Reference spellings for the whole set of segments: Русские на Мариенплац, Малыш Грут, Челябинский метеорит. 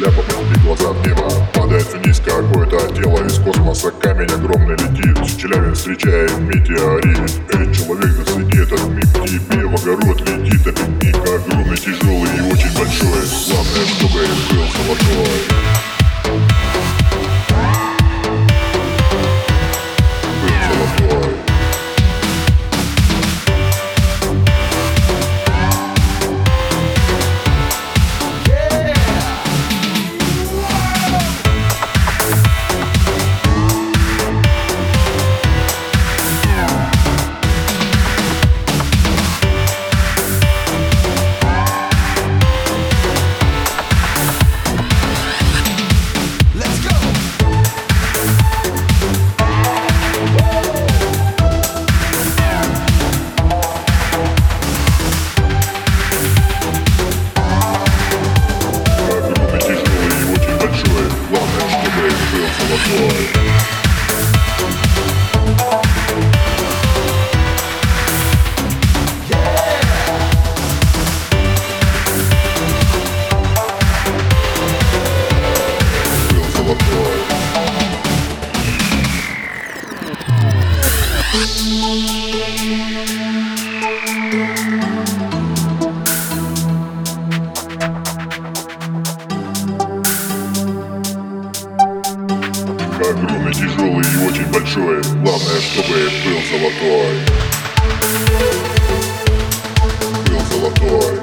Ляпом разбит глаза от неба. Падает вниз какое-то тело из космоса. Камень огромный летит, Челябинск встречает метеорит. Эй, человек, зацени этот миг, тебе в огород летит. А пикник огромный, тяжелый и очень большой. Главное, чтобы я был золотой. Огромный, тяжелый и очень большой. Главное, чтобы был золотой. Был золотой.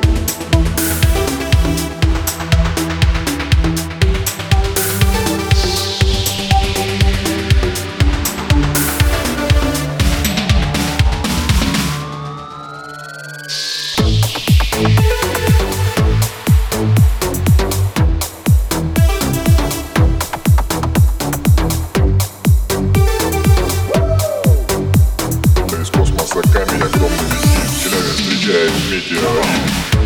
Камень огромный летит, Челябинск встречает метеорит.